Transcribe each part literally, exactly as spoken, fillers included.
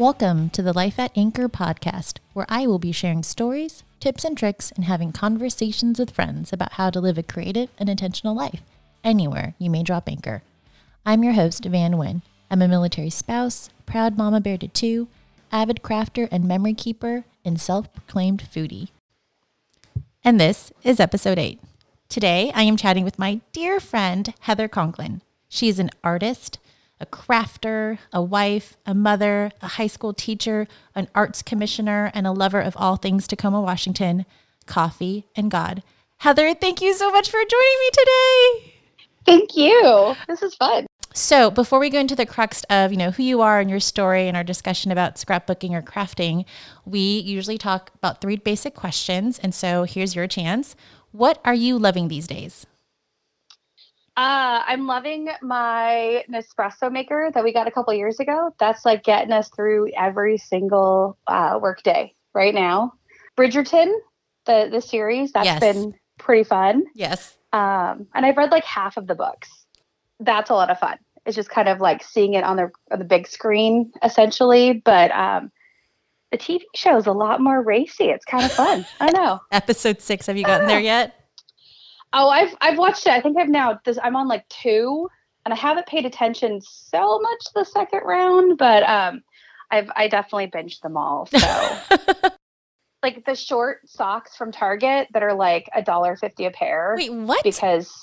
Welcome to the Life at Anchor podcast, where I will be sharing stories, tips and tricks, and having conversations with friends about how to live a creative and intentional life, anywhere you may drop anchor. I'm your host, Van Wynn. I'm a military spouse, proud mama bear to two, avid crafter and memory keeper, and self-proclaimed foodie. And this is episode eight. Today, I am chatting with my dear friend, Heather Conklin. She is an artist, a crafter, a wife, a mother, a high school teacher, an arts commissioner, and a lover of all things Tacoma, Washington, coffee, and God. Heather, thank you so much for joining me today. Thank you. This is fun. So before we go into the crux of, you know, who you are and your story and our discussion about scrapbooking or crafting, we usually talk about three basic questions. And so here's your chance. What are you loving these days? Uh, I'm loving my Nespresso maker that we got a couple years ago. That's like getting us through every single uh, work day right now. Bridgerton, the, the series, that's yes. been pretty fun. Yes. Um, and I've read like half of the books. That's a lot of fun. It's just kind of like seeing it on the on the big screen, essentially. But um, the T V show is a lot more racy. It's kind of fun. I know. Episode six. Have you gotten ah. there yet? Oh, I've I've watched it. I think I've now. This, I'm on like two, and I haven't paid attention so much the second round. But um, I've I definitely binged them all. So like the short socks from Target that are like a dollar fifty a pair. Wait, what? Because.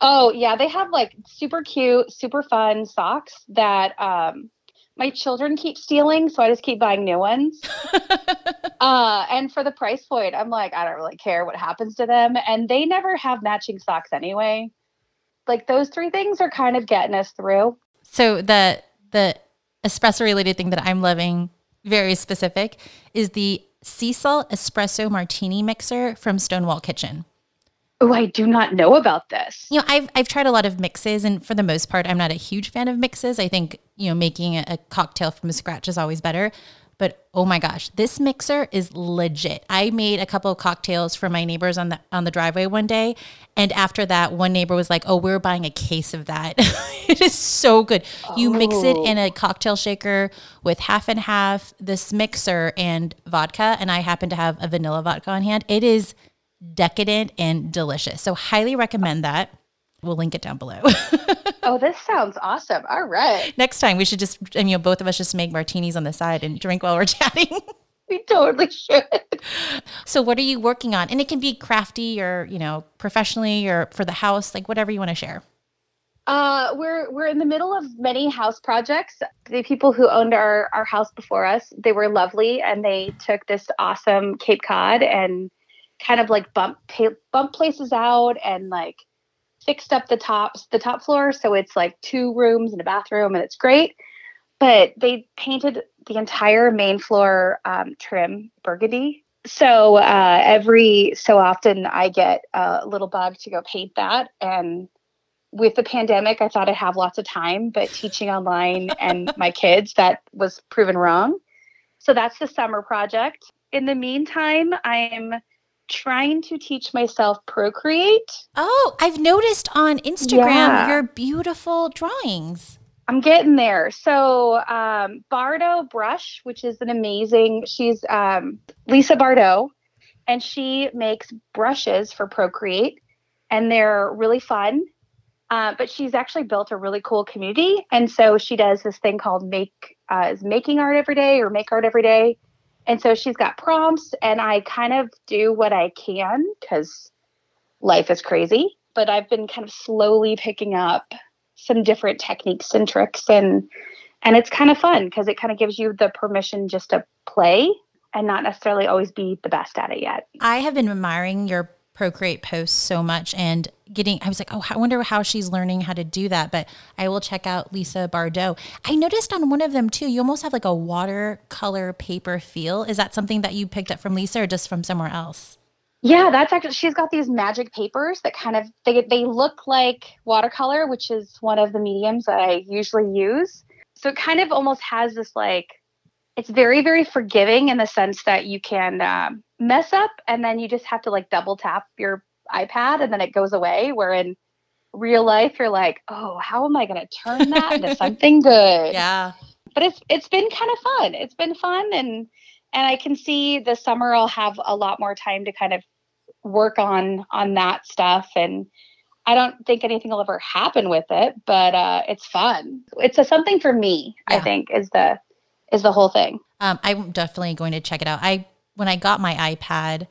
Oh, yeah. They have like super cute, super fun socks that um, my children keep stealing. So I just keep buying new ones. uh, and for the price point, I'm like, I don't really care what happens to them. And they never have matching socks anyway. Like those three things are kind of getting us through. So the the espresso related thing that I'm loving, very specific, is the sea salt espresso martini mixer from Stonewall Kitchen. Oh, I do not know about this. You know, I've I've tried a lot of mixes, and for the most part, I'm not a huge fan of mixes. I think, you know, making a, a cocktail from scratch is always better. But oh my gosh, this mixer is legit. I made a couple of cocktails for my neighbors on the on the driveway one day, and after that, one neighbor was like, "Oh, we're buying a case of that." It is so good. Oh. You mix it in a cocktail shaker with half and half, this mixer, and vodka. And I happen to have a vanilla vodka on hand. It is decadent and delicious. So highly recommend that. We'll link it down below. Oh, this sounds awesome. All right. Next time we should just, you know, both of us just make martinis on the side and drink while we're chatting. We totally should. So what are you working on? And it can be crafty or, you know, professionally or for the house, like whatever you want to share. Uh, we're, we're in the middle of many house projects. The people who owned our, our house before us, they were lovely and they took this awesome Cape Cod and kind of like bump bump places out and like fixed up the tops, the top floor. So it's like two rooms and a bathroom and it's great. But they painted the entire main floor um, trim burgundy. So uh, every so often I get a little bug to go paint that. And with the pandemic, I thought I'd have lots of time, but teaching online and my kids, that was proven wrong. So that's the summer project. In the meantime, I'm trying to teach myself Procreate. Oh, I've noticed on Instagram yeah. your beautiful drawings. I'm getting there. So um, Bardot Brush, which is an amazing, she's um, Lisa Bardot, and she makes brushes for Procreate, and they're really fun. Uh, but she's actually built a really cool community, and so she does this thing called make uh, is making art every day or make art every day. And so she's got prompts, and I kind of do what I can because life is crazy. But I've been kind of slowly picking up some different techniques and tricks, and and it's kind of fun because it kind of gives you the permission just to play and not necessarily always be the best at it yet. I have been admiring your Procreate posts so much and getting, I was like, oh, I wonder how she's learning how to do that. But I will check out Lisa Bardot. I noticed on one of them too, you almost have like a watercolor paper feel. Is that something that you picked up from Lisa or just from somewhere else? Yeah, that's actually, she's got these magic papers that kind of, they, they look like watercolor, which is one of the mediums that I usually use. So it kind of almost has this like, it's very, very forgiving in the sense that you can um, mess up and then you just have to like double tap your iPad and then it goes away. Where in real life, you're like, oh, how am I going to turn that into something good? Yeah. but it's it's been kind of fun. It's been fun, and and I can see this summer I'll have a lot more time to kind of work on on that stuff. And I don't think anything will ever happen with it, but uh, it's fun. It's a something for me. Yeah. I think is the is the whole thing. Um, I'm definitely going to check it out. I when I got my iPad,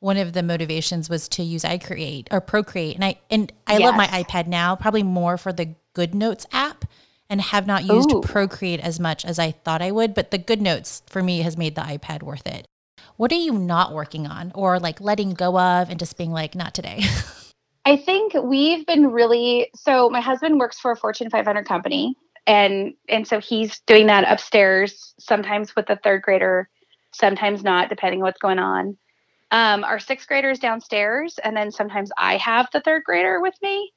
one of the motivations was to use iCreate or Procreate, and I and I yes. love my iPad now, probably more for the GoodNotes app, and have not used Ooh. Procreate as much as I thought I would. But the GoodNotes for me has made the iPad worth it. What are you not working on, or like letting go of, and just being like, not today? I think we've been really, so my husband works for a Fortune five hundred company. And, and so he's doing that upstairs, sometimes with a third grader, sometimes not, depending on what's going on. Um, our sixth grader is downstairs, and then sometimes I have the third grader with me.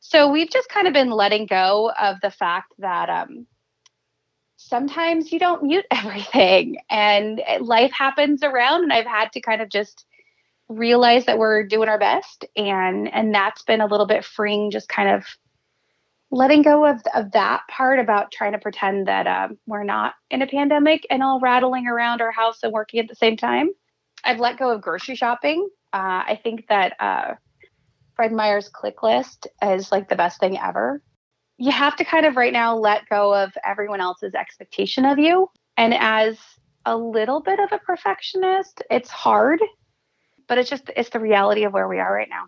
So we've just kind of been letting go of the fact that um, sometimes you don't mute everything, and life happens around, and I've had to kind of just realize that we're doing our best, and and that's been a little bit freeing, just kind of letting go of, of that part about trying to pretend that um, we're not in a pandemic and all rattling around our house and working at the same time. I've let go of grocery shopping. Uh, I think that uh, Fred Meyer's click list is like the best thing ever. You have to kind of right now let go of everyone else's expectation of you. And as a little bit of a perfectionist, it's hard. But it's just, it's the reality of where we are right now.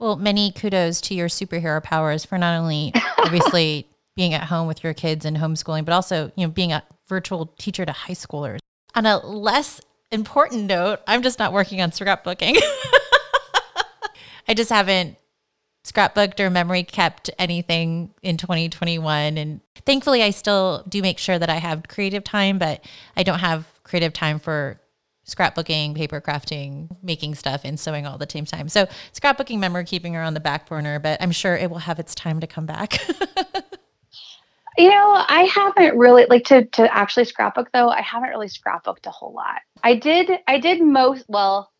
Well, many kudos to your superhero powers for not only obviously being at home with your kids and homeschooling, but also, you know, being a virtual teacher to high schoolers. On a less important note, I'm just not working on scrapbooking. I just haven't scrapbooked or memory kept anything in twenty twenty-one. And thankfully I still do make sure that I have creative time, but I don't have creative time for scrapbooking, paper crafting, making stuff, and sewing all the same time. So scrapbooking, memory keeping are on the back burner, but I'm sure it will have its time to come back. You know, I haven't really, like to, to actually scrapbook though, I haven't really scrapbooked a whole lot. I did, I did most, well,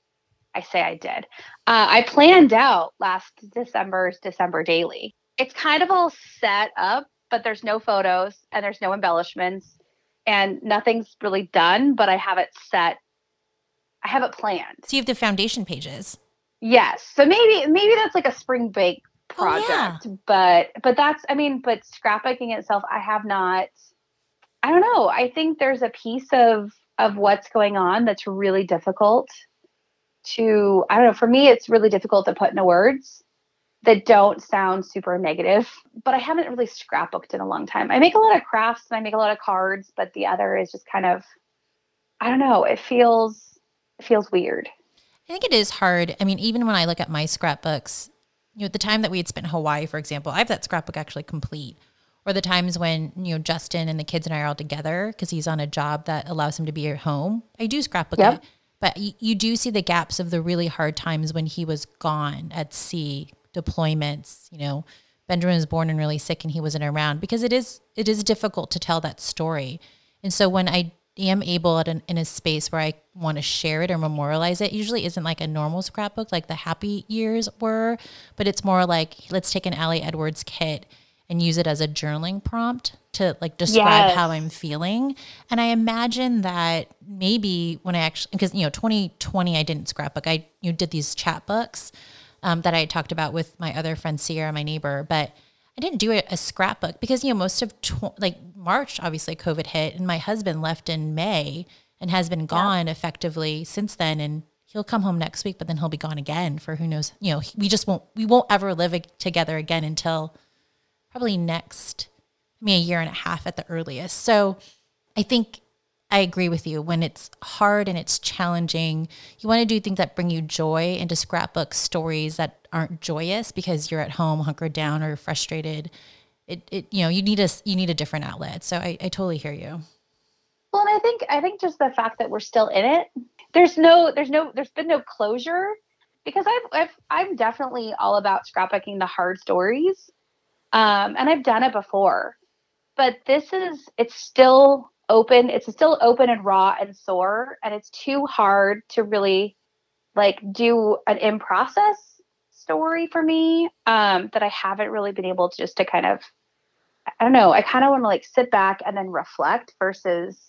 I say I did. Uh, I planned out last December's December Daily. It's kind of all set up, but there's no photos and there's no embellishments and nothing's really done, but I have it set. I have it planned. So you have the foundation pages. Yes. So maybe maybe that's like a spring break project. Oh, yeah. But but that's, I mean, but scrapbooking itself, I have not, I don't know. I think there's a piece of of what's going on that's really difficult to, I don't know, for me, it's really difficult to put into words that don't sound super negative. But I haven't really scrapbooked in a long time. I make a lot of crafts and I make a lot of cards, but the other is just kind of, I don't know, it feels, feels weird. I think it is hard. I mean, even when I look at my scrapbooks, you know, the time that we had spent in Hawaii, for example, I have that scrapbook actually complete. Or the times when, you know, Justin and the kids and I are all together because he's on a job that allows him to be at home. I do scrapbook yep. it, but you, you do see the gaps of the really hard times when he was gone at sea, deployments, you know, Benjamin was born and really sick and he wasn't around, because it is, it is difficult to tell that story. And so when I am able at an, in a space where I want to share it or memorialize it, usually isn't like a normal scrapbook like the happy years were, but it's more like, let's take an Allie Edwards kit and use it as a journaling prompt to like describe yes. how I'm feeling. And I imagine that maybe when I actually, because, you know, twenty twenty, I didn't scrapbook. I you know, did these chat books um, that I had talked about with my other friend, Sierra, my neighbor, but I didn't do a scrapbook because, you know, most of tw- like March, obviously COVID hit and my husband left in May and has been gone yeah. effectively since then. And he'll come home next week, but then he'll be gone again for who knows, you know, we just won't, we won't ever live together again until probably next, I mean, a year and a half at the earliest. So I think I agree with you when it's hard and it's challenging, you want to do things that bring you joy and to scrapbook stories that aren't joyous because you're at home hunkered down or frustrated. It, it, you know, you need a, you need a different outlet. So I, I totally hear you. Well, and I think, I think just the fact that we're still in it, there's no, there's no, there's been no closure because I've, I've, I'm definitely all about scrapbooking the hard stories. Um, and I've done it before, but this is, it's still open. It's still open and raw and sore. And it's too hard to really like do an in-process story for me um, that I haven't really been able to just to kind of, I don't know, I kind of want to like sit back and then reflect versus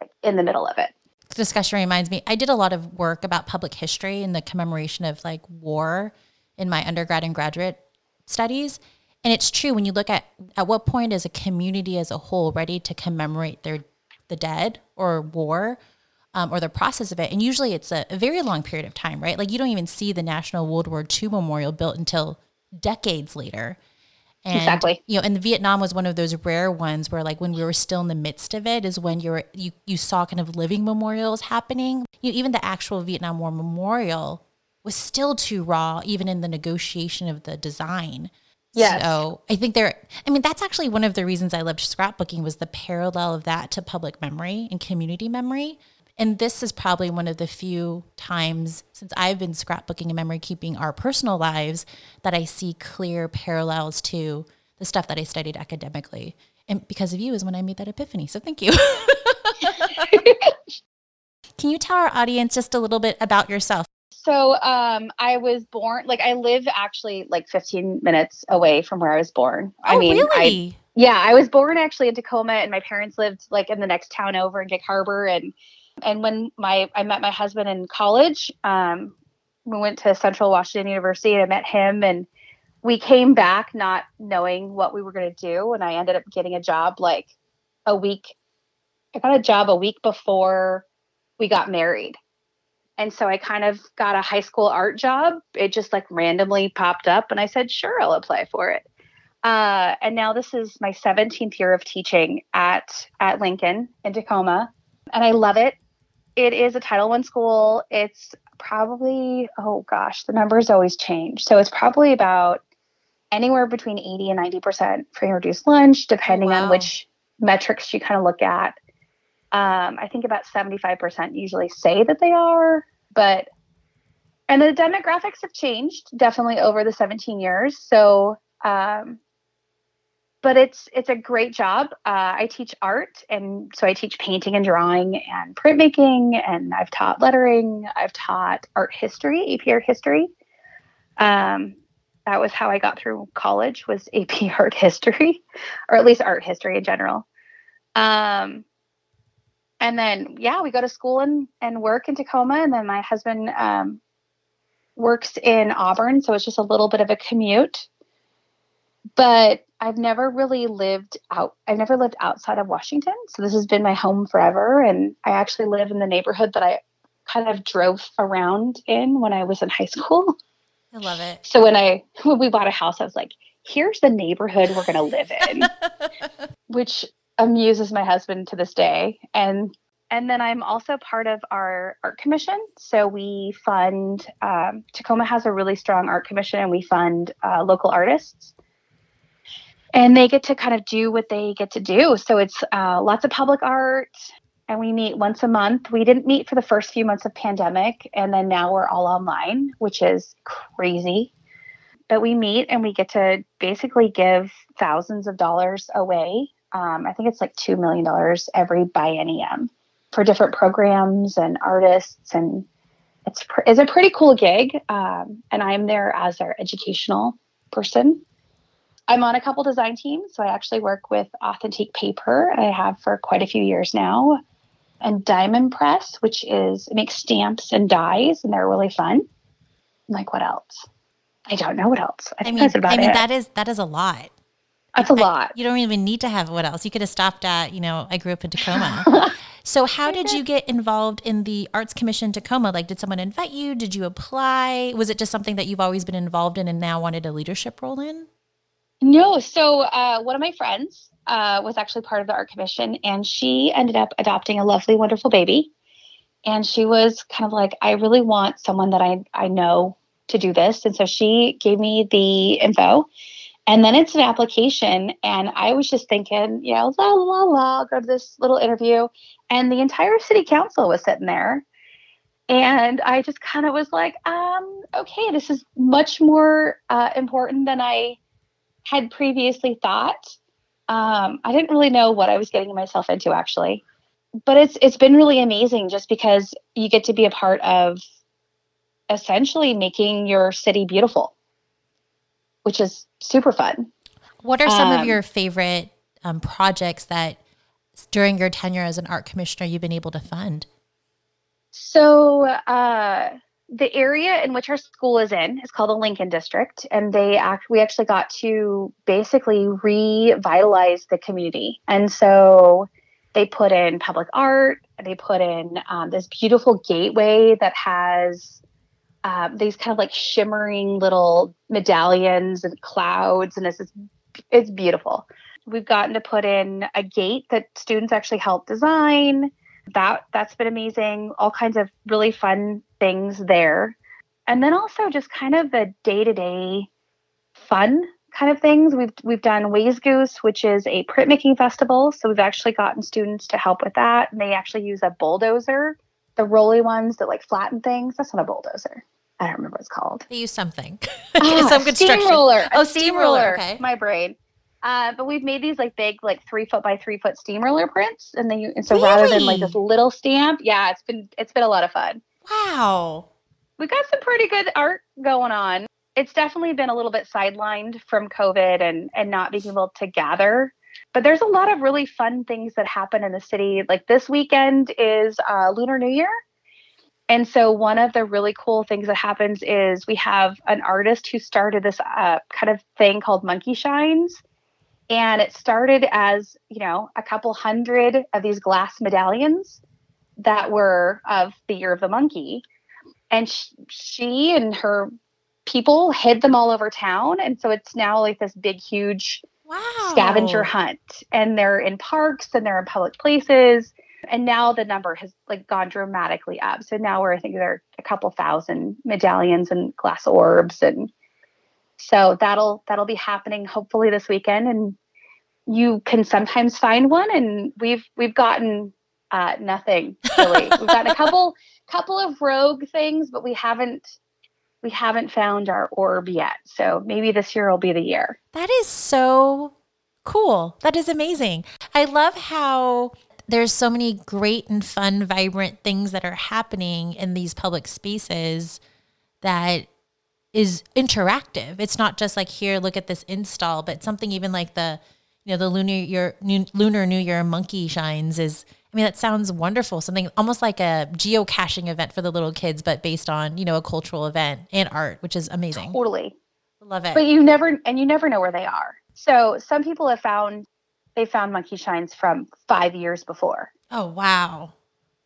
like in the middle of it. This discussion reminds me, I did a lot of work about public history and the commemoration of like war in my undergrad and graduate studies. And it's true when you look at at what point is a community as a whole ready to commemorate their the dead or war um, or the process of it. And usually it's a, a very long period of time, right? Like you don't even see the National World War Two Memorial built until decades later. And, exactly. You know, and the Vietnam was one of those rare ones where like when we were still in the midst of it is when you were, you, you saw kind of living memorials happening. You know, even the actual Vietnam War memorial was still too raw, even in the negotiation of the design. Yes. So I think there, I mean, that's actually one of the reasons I loved scrapbooking was the parallel of that to public memory and community memory. And this is probably one of the few times since I've been scrapbooking and memory keeping our personal lives that I see clear parallels to the stuff that I studied academically. And because of you is when I made that epiphany. So thank you. Can you tell our audience just a little bit about yourself? So um, I was born, like I live actually like fifteen minutes away from where I was born. Oh, I mean, really? I, yeah, I was born actually in Tacoma and my parents lived like in the next town over in Gig Harbor. And and when my I met my husband in college, um, we went to Central Washington University and I met him and we came back not knowing what we were going to do. And I ended up getting a job like a week. I got a job a week before we got married. And so I kind of got a high school art job. It just like randomly popped up and I said, sure, I'll apply for it. Uh, and now this is my seventeenth year of teaching at, at Lincoln in Tacoma. And I love it. It is a Title one school. It's probably, oh gosh, the numbers always change. So it's probably about anywhere between eighty and ninety percent free and reduced lunch, depending wow. on which metrics you kind of look at. Um, I think about seventy-five percent usually say that they are, but, and the demographics have changed definitely over the seventeen years. So, um, but it's, it's a great job. Uh, I teach art. And so I teach painting and drawing and printmaking, and I've taught lettering. I've taught art history, A P art history. Um, that was how I got through college was A P art history, or at least art history in general. Um, And then, yeah, we go to school and, and work in Tacoma. And then my husband um, works in Auburn. So it's just a little bit of a commute. But I've never really lived out. I've never lived outside of Washington. So this has been my home forever. And I actually live in the neighborhood that I kind of drove around in when I was in high school. I love it. So when I when we bought a house, I was like, here's the neighborhood we're going to live in, which amuses my husband to this day. And and then I'm also part of our art commission. So we fund, um, Tacoma has a really strong art commission and we fund uh, local artists. And they get to kind of do what they get to do. So it's uh, lots of public art and we meet once a month. We didn't meet for the first few months of pandemic. And then now we're all online, which is crazy. But we meet and we get to basically give thousands of dollars away. Um, I think it's like two million dollars every biennium for different programs and artists. And it's, pr it's a pretty cool gig. Um, and I'm there as our educational person. I'm on a couple design teams. So I actually work with Authentique Paper. I have for quite a few years now. And Diamond Press, which is it makes stamps and dies. And they're really fun. I'm like, what else? I don't know what else. I, I think mean, that's about I mean, it. That is, that is a lot. That's a lot. I, you don't even need to have what else. You could have stopped at, you know, I grew up in Tacoma. So how did you get involved in the Arts Commission Tacoma? Like, did someone invite you? Did you apply? Was it just something that you've always been involved in and now wanted a leadership role in? No. So uh, one of my friends uh, was actually part of the Art Commission, and she ended up adopting a lovely, wonderful baby. And she was kind of like, I really want someone that I, I know to do this. And so she gave me the info. And then it's an application, and I was just thinking, you know, la, la, la, I'll go to this little interview. And the entire city council was sitting there. And I just kind of was like, um, okay, this is much more uh, important than I had previously thought. Um, I didn't really know what I was getting myself into, actually. But it's it's been really amazing just because you get to be a part of essentially making your city beautiful, which is super fun. What are some um, of your favorite um, projects that during your tenure as an art commissioner you've been able to fund? So uh, the area in which our school is in is called the Lincoln District, and they act, we actually got to basically revitalize the community. And so they put in public art, they put in um, this beautiful gateway that has uh, these kind of like shimmering little medallions and clouds, and this is, it's beautiful. We've gotten to put in a gate that students actually helped design. That, that's been amazing. All kinds of really fun things there. And then also just kind of the day-to-day fun kind of things. We've we've done Waze Goose, which is a printmaking festival. So we've actually gotten students to help with that. And they actually use a bulldozer, the rolly ones that like flatten things. That's not a bulldozer. I don't remember what it's called. They use something. Oh, some construction. Steamroller. Oh, steamroller. Okay. My brain. Uh, but we've made these like big, like three foot by three foot steamroller prints. And then you, and so really? rather than like this little stamp, yeah, it's been, it's been a lot of fun. Wow. We got some pretty good art going on. It's definitely been a little bit sidelined from COVID and, and not being able to gather, but there's a lot of really fun things that happen in the city. Like this weekend is uh, Lunar New Year. And so one of the really cool things that happens is we have an artist who started this uh, kind of thing called Monkey Shines. And it started as, you know, a couple hundred of these glass medallions that were of the year of the monkey. And she, she and her people hid them all over town. And so it's now like this big, huge wow. scavenger hunt. And they're in parks and they're in public places. And now the number has like gone dramatically up. So now we're, I think there are a couple thousand medallions and glass orbs, and so that'll that'll be happening hopefully this weekend, and you can sometimes find one. And we've we've gotten uh, nothing really. We've gotten a couple couple of rogue things, but we haven't we haven't found our orb yet. So maybe this year will be the year. That is so cool. That is amazing. I love how there's so many great and fun, vibrant things that are happening in these public spaces that is interactive. It's not just like, here, look at this install, but something even like the, you know, the Lunar Year, New, Lunar New Year Monkey Shines is, I mean, that sounds wonderful. Something almost like a geocaching event for the little kids, but based on, you know, a cultural event and art, which is amazing. Totally. Love it. But you never, and you never know where they are. So some people have found, they found Monkey Shines from five years before. Oh, wow.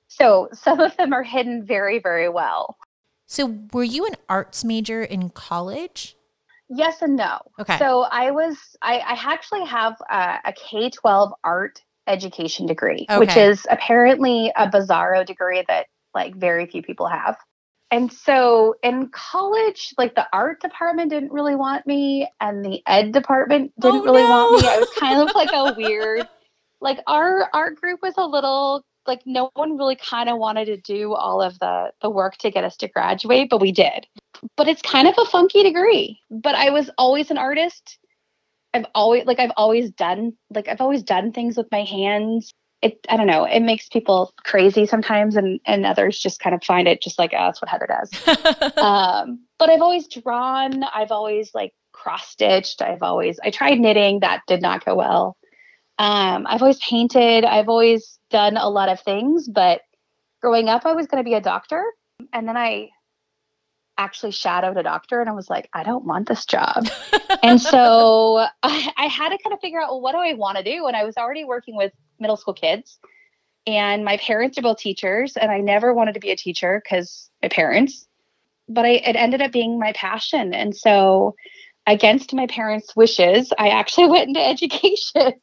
So some of them are hidden very, very well. So were you an arts major in college? Yes and no. Okay. So I was, I, I actually have a, a K twelve art education degree, okay. which is apparently a bizarro degree that like very few people have. And so in college, like the art department didn't really want me, and the ed department didn't oh, really no. want me. I was kind of like a weird, like our art group was a little like no one really kind of wanted to do all of the, the work to get us to graduate, but we did. But it's kind of a funky degree. But I was always an artist. I've always like I've always done like I've always done things with my hands. It I don't know. It makes people crazy sometimes, and, and others just kind of find it just like, oh, that's what Heather does. um, but I've always drawn. I've always like cross stitched. I've always I tried knitting. That did not go well. Um, I've always painted. I've always done a lot of things, but growing up, I was going to be a doctor. And then I actually shadowed a doctor, and I was like, I don't want this job. And so I, I had to kind of figure out, well, what do I want to do? And I was already working with middle school kids, and my parents are both teachers, and I never wanted to be a teacher because my parents, but I, it ended up being my passion. And so against my parents' wishes, I actually went into education.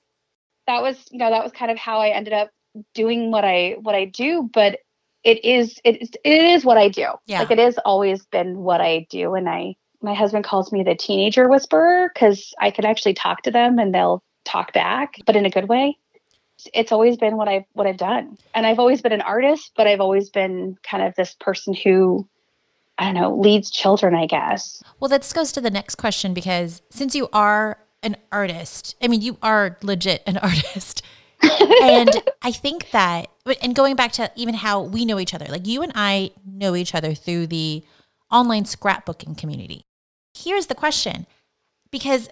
That was, you know, that was kind of how I ended up doing what I, what I do, but it is, it is, it is what I do. Yeah. Like it has always been what I do. And I, my husband calls me the teenager whisperer, because I can actually talk to them and they'll talk back, but in a good way. It's always been what I've, what I've done. And I've always been an artist, but I've always been kind of this person who, I don't know, leads children, I guess. Well, that goes to the next question, because since you are an artist, I mean, you are legit an artist. And I think that, and going back to even how we know each other, like you and I know each other through the online scrapbooking community. Here's the question, because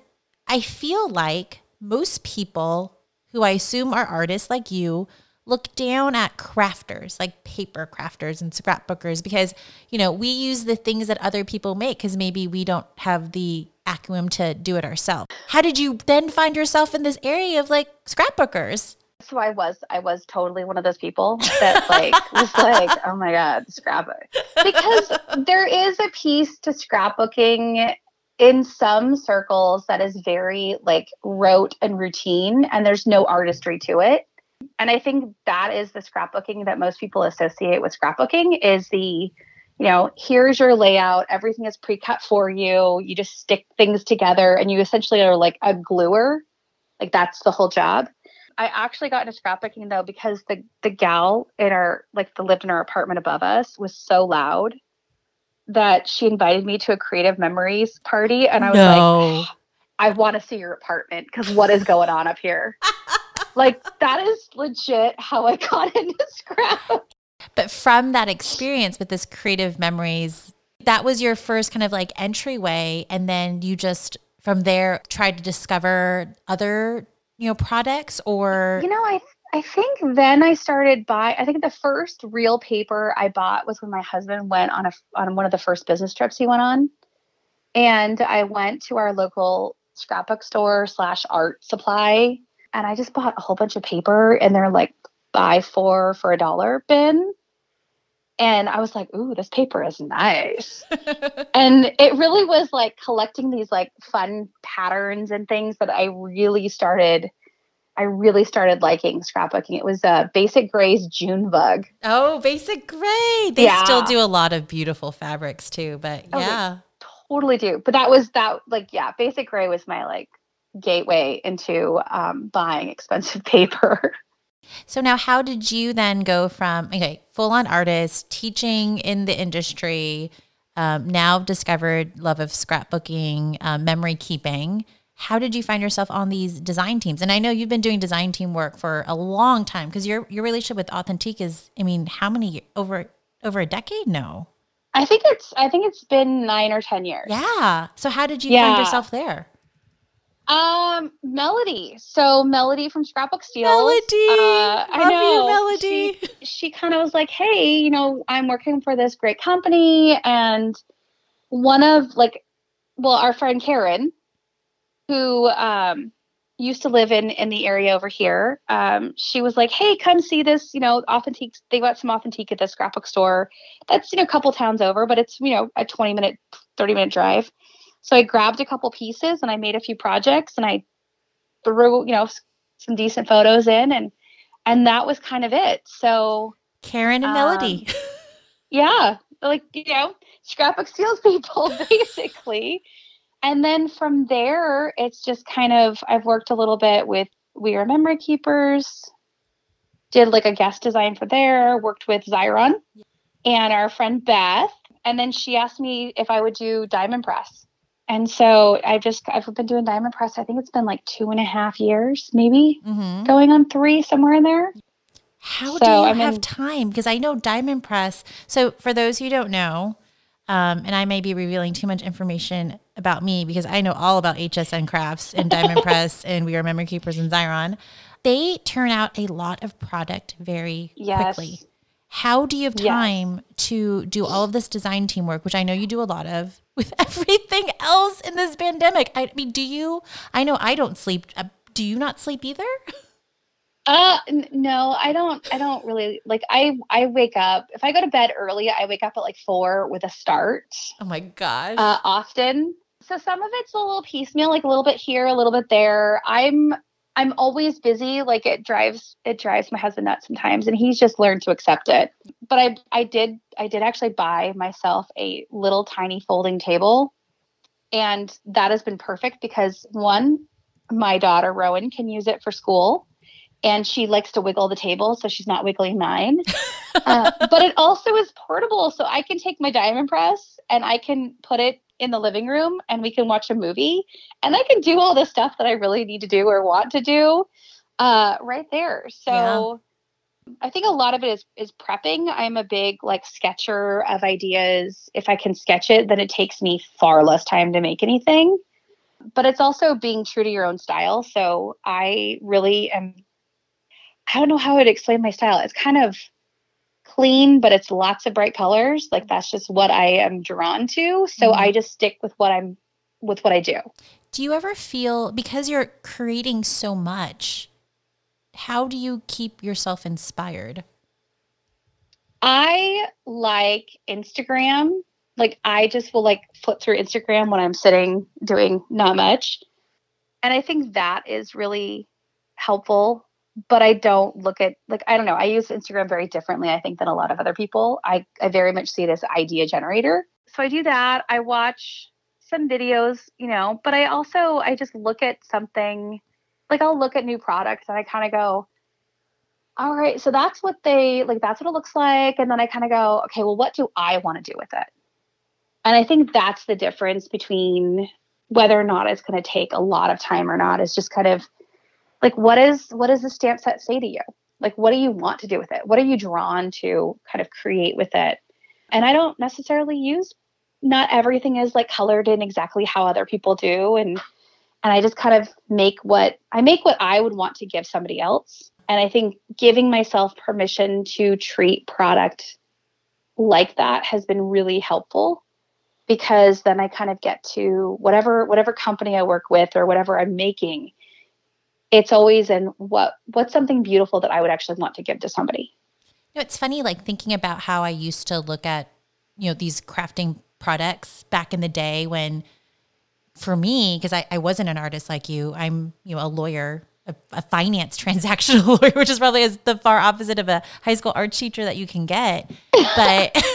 I feel like most people who I assume are artists like you, look down at crafters, like paper crafters and scrapbookers, because, you know, we use the things that other people make because maybe we don't have the acumen to do it ourselves. How did you then find yourself in this area of like scrapbookers? So I was, I was totally one of those people that like, was like, oh my God, scrapbook. Because there is a piece to scrapbooking in some circles that is very like rote and routine, and there's no artistry to it. And I think that is the scrapbooking that most people associate with scrapbooking is the, you know, here's your layout. Everything is pre-cut for you. You just stick things together and you essentially are like a gluer. Like that's the whole job. I actually got into scrapbooking though, because the, the gal in our, like that lived in our apartment above us was so loud that she invited me to a Creative Memories party. And I was no. like, I want to see your apartment because what is going on up here? Like that is legit how I got into scrap. But from that experience with this Creative Memories, that was your first kind of like entryway. And then you just, from there, tried to discover other you know, products or? You know, I, I think then I started buy, I think the first real paper I bought was when my husband went on a, on one of the first business trips he went on. And I went to our local scrapbook store slash art supply. And I just bought a whole bunch of paper and they're like, buy four for a dollar bin. And I was like, ooh, this paper is nice. And it really was like collecting these like fun patterns and things that I really started, I really started liking scrapbooking. It was uh, Basic Gray's June Bug. Oh, Basic Gray. They yeah. still do a lot of beautiful fabrics too, but yeah. Oh, totally do. But that was that like, yeah, Basic Gray was my like gateway into um, buying expensive paper. So now how did you then go from, okay, full-on artist, teaching in the industry, um, now discovered love of scrapbooking, uh, memory keeping. How did you find yourself on these design teams? And I know you've been doing design team work for a long time because your your relationship with Authentique is, I mean, how many, over over a decade? No. I think it's, I think it's been nine or ten years. Yeah. So how did you yeah. find yourself there? Um, Melody. So Melody from Scrapbook Steel. Melody, uh, I know. You, Melody. She, she kind of was like, "Hey, you know, I'm working for this great company, and one of like, well, our friend Karen, who um used to live in in the area over here, um, she was like, "Hey, come see this. You know, Authentique. They got some Authentique at the scrapbook store. That's you know a couple towns over, but it's you know a twenty minute, thirty minute drive." So I grabbed a couple pieces and I made a few projects and I threw, you know, some decent photos in and, and that was kind of it. So Karen and um, Melody. Yeah. Like, you know, Scrapbook Steals people basically. And then from there, it's just kind of, I've worked a little bit with We Are Memory Keepers, did like a guest design for there, worked with Zyron and our friend Beth. And then she asked me if I would do Diamond Press. And so I've just, I've been doing Diamond Press. I think it's been like two and a half years, maybe mm-hmm. going on three, somewhere in there. How so do you I'm have in- time? Because I know Diamond Press. So for those who don't know, um, and I may be revealing too much information about me because I know all about H S N Crafts and Diamond Press and We Are Memory Keepers and Zyron. They turn out a lot of product very yes. quickly. How do you have time yes. to do all of this design teamwork, which I know you do a lot of with everything else in this pandemic? I mean, do you, I know I don't sleep. Uh, do you not sleep either? Uh, n- no, I don't, I don't really like, I, I wake up, if I go to bed early, I wake up at like four with a start. Oh my gosh. Uh, often. So some of it's a little piecemeal, like a little bit here, a little bit there. I'm I'm always busy. Like it drives, it drives my husband nuts sometimes and he's just learned to accept it. But I, I did, I did actually buy myself a little tiny folding table and that has been perfect because one, my daughter Rowan can use it for school and she likes to wiggle the table. So she's not wiggling mine, uh, but it also is portable. So I can take my Diamond Press and I can put it in the living room and we can watch a movie and I can do all the stuff that I really need to do or want to do uh, right there. So yeah. I think a lot of it is, is prepping. I'm a big like sketcher of ideas. If I can sketch it, then it takes me far less time to make anything. But it's also being true to your own style. So I really am, I don't know how I would explain my style. It's kind of clean, but it's lots of bright colors. Like that's just what I am drawn to. So mm-hmm. I just stick with what I'm, with what I do. Do you ever feel, because you're creating so much, how do you keep yourself inspired? I like Instagram. Like I just will like flip through Instagram when I'm sitting doing not much. And I think that is really helpful, but I don't look at, like, I don't know. I use Instagram very differently, I think, than a lot of other people. I, I very much see it as idea generator. So I do that. I watch some videos, you know, but I also, I just look at something, like I'll look at new products and I kind of go, all right, so that's what they, like, that's what it looks like. And then I kind of go, okay, well, what do I want to do with it? And I think that's the difference between whether or not it's going to take a lot of time or not. It's just kind of like, what is, what does the stamp set say to you? Like, what do you want to do with it? What are you drawn to kind of create with it? And I don't necessarily use, not everything is like colored in exactly how other people do. And, and I just kind of make what I make, what I would want to give somebody else. And I think giving myself permission to treat product like that has been really helpful. Because then I kind of get to whatever whatever company I work with or whatever I'm making, it's always in what what's something beautiful that I would actually want to give to somebody. You know, it's funny, like thinking about how I used to look at, you know, these crafting products back in the day when, for me, because I, I wasn't an artist like you, I'm, you know, a lawyer, a, a finance transactional lawyer, which is probably as the far opposite of a high school art teacher that you can get. But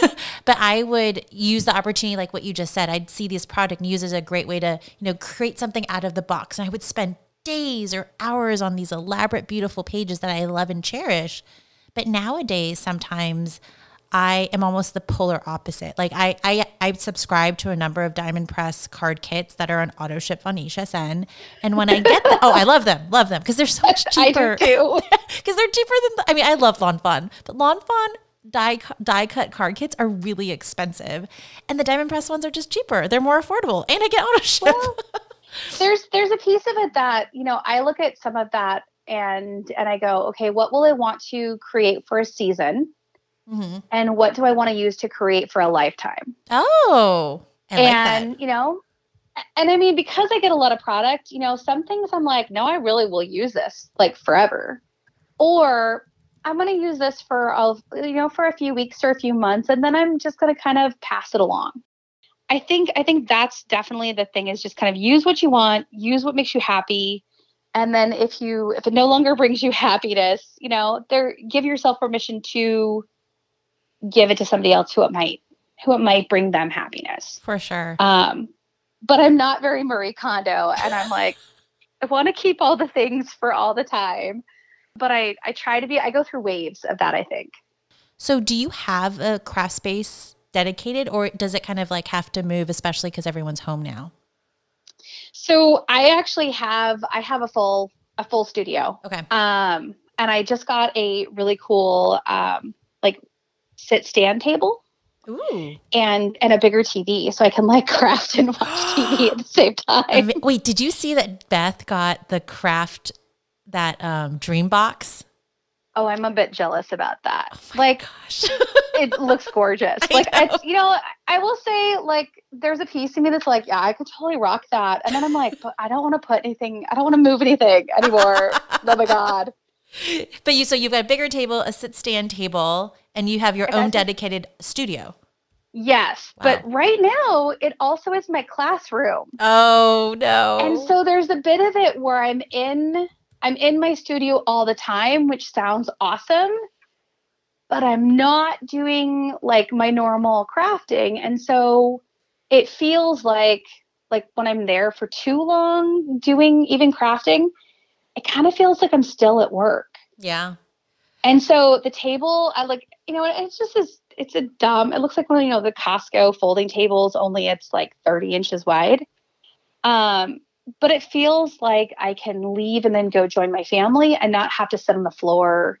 But I would use the opportunity, like what you just said, I'd see this product and use it as a great way to, you know, create something out of the box. And I would spend days or hours on these elaborate, beautiful pages that I love and cherish. But nowadays, sometimes I am almost the polar opposite. Like I, I, I subscribe to a number of Diamond Press card kits that are on auto ship on H S N. And when I get them, oh, I love them, love them. Cause they're so much cheaper. I do too. Cause they're cheaper than, I mean, I love Lawn Fawn, but Lawn Fawn Die, die cut card kits are really expensive, and the Diamond Press ones are just cheaper. They're more affordable, and I get auto ship. Well, there's there's a piece of it that, you know, I look at some of that and and I go, okay, what will I want to create for a season, mm-hmm. and what do I want to use to create for a lifetime? Oh, I like and that. You know, and I mean, because I get a lot of product, you know, some things I'm like, no, I really will use this like forever, or I'm going to use this for, a, you know, for a few weeks or a few months, and then I'm just going to kind of pass it along. I think, I think that's definitely the thing, is just kind of use what you want, use what makes you happy. And then if you, if it no longer brings you happiness, you know, there, give yourself permission to give it to somebody else who it might, who it might bring them happiness. For sure. Um, but I'm not very Marie Kondo, and I'm like, I want to keep all the things for all the time. But I, I try to be, I go through waves of that, I think. So do you have a craft space dedicated, or does it kind of like have to move, especially because everyone's home now? So I actually have, I have a full, a full studio. Okay. Um, and I just got a really cool, um, like sit stand table. Ooh. And, and a bigger T V, so I can like craft and watch T V at the same time. Wait, did you see that Beth got the craft that um dream box? Oh, I'm a bit jealous about that. Oh like gosh. It looks gorgeous. I like know. I you know, I will say, like, there's a piece of me that's like, yeah, I could totally rock that. And then I'm like, but I don't want to put anything, I don't want to move anything anymore. Oh my God. But you so you've got a bigger table, a sit stand table, and you have your and own dedicated a- studio. Yes. Wow. But right now it also is my classroom. Oh no. And so there's a bit of it where I'm in I'm in my studio all the time, which sounds awesome, but I'm not doing like my normal crafting. And so it feels like, like when I'm there for too long doing even crafting, it kind of feels like I'm still at work. Yeah. And so the table, I like, you know, it's just this, it's a dumb, it looks like one, you know, the Costco folding tables, only it's like thirty inches wide. Um, But it feels like I can leave and then go join my family and not have to sit on the floor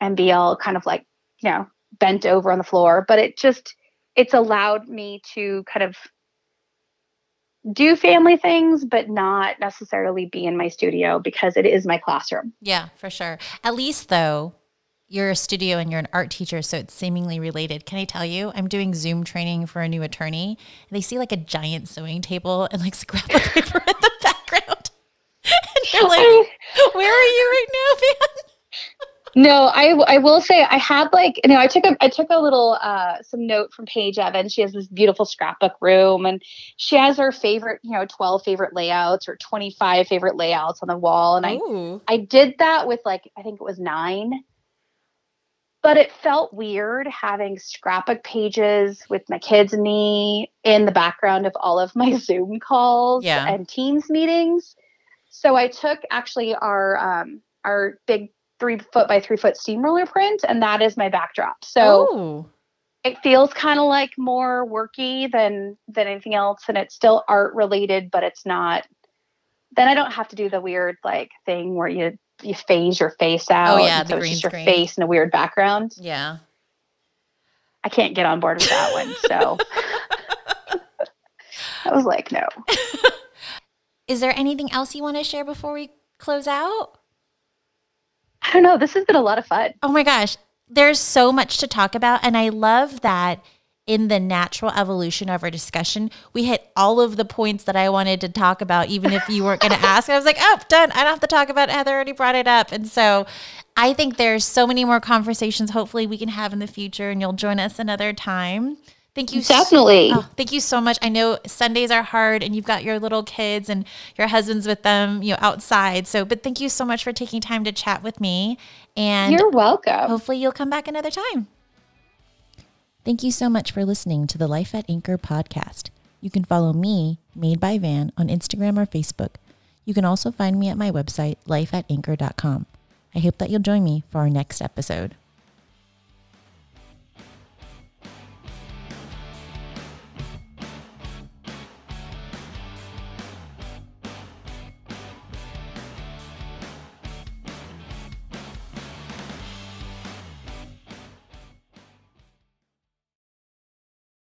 and be all kind of like, you know, bent over on the floor. But it just, it's allowed me to kind of do family things, but not necessarily be in my studio because it is my classroom. Yeah, for sure. At least though, you're a studio and you're an art teacher, so it's seemingly related. Can I tell you, I'm doing Zoom training for a new attorney. And they see like a giant sewing table and like scrapbook paper in the background. And you're like, where are you right now, Van? No, I, I will say I had like, you know, I took a, I took a little, uh, some note from Paige Evans. She has this beautiful scrapbook room and she has her favorite, you know, twelve favorite layouts or twenty-five favorite layouts on the wall. And Ooh. I, I did that with like, I think it was nine, but it felt weird having scrapbook pages with my kids and me in the background of all of my Zoom calls yeah. and Teams meetings. So I took actually our, um, our big three foot by three foot steamroller print. And that is my backdrop. So Ooh. It feels kind of like more worky than, than anything else. And it's still art related, but it's not, then I don't have to do the weird like thing where you, you phase your face out. Oh yeah. The so green it's just screen. Your face in a weird background. Yeah. I can't get on board with that one. So I was like, no. Is there anything else you want to share before we close out? I don't know. This has been a lot of fun. Oh my gosh. There's so much to talk about. And I love that in the natural evolution of our discussion, we hit all of the points that I wanted to talk about, even if you weren't going to ask. And I was like, oh, done. I don't have to talk about it. Heather already brought it up. And so I think there's so many more conversations hopefully we can have in the future, and you'll join us another time. Thank you. Definitely. So, oh, thank you so much. I know Sundays are hard and you've got your little kids and your husband's with them, you know, outside. So, but thank you so much for taking time to chat with me, and you're welcome. Hopefully you'll come back another time. Thank you so much for listening to the Life at Anchor podcast. You can follow me, Made by Van, on Instagram or Facebook. You can also find me at my website, life at anchor dot com. I hope that you'll join me for our next episode.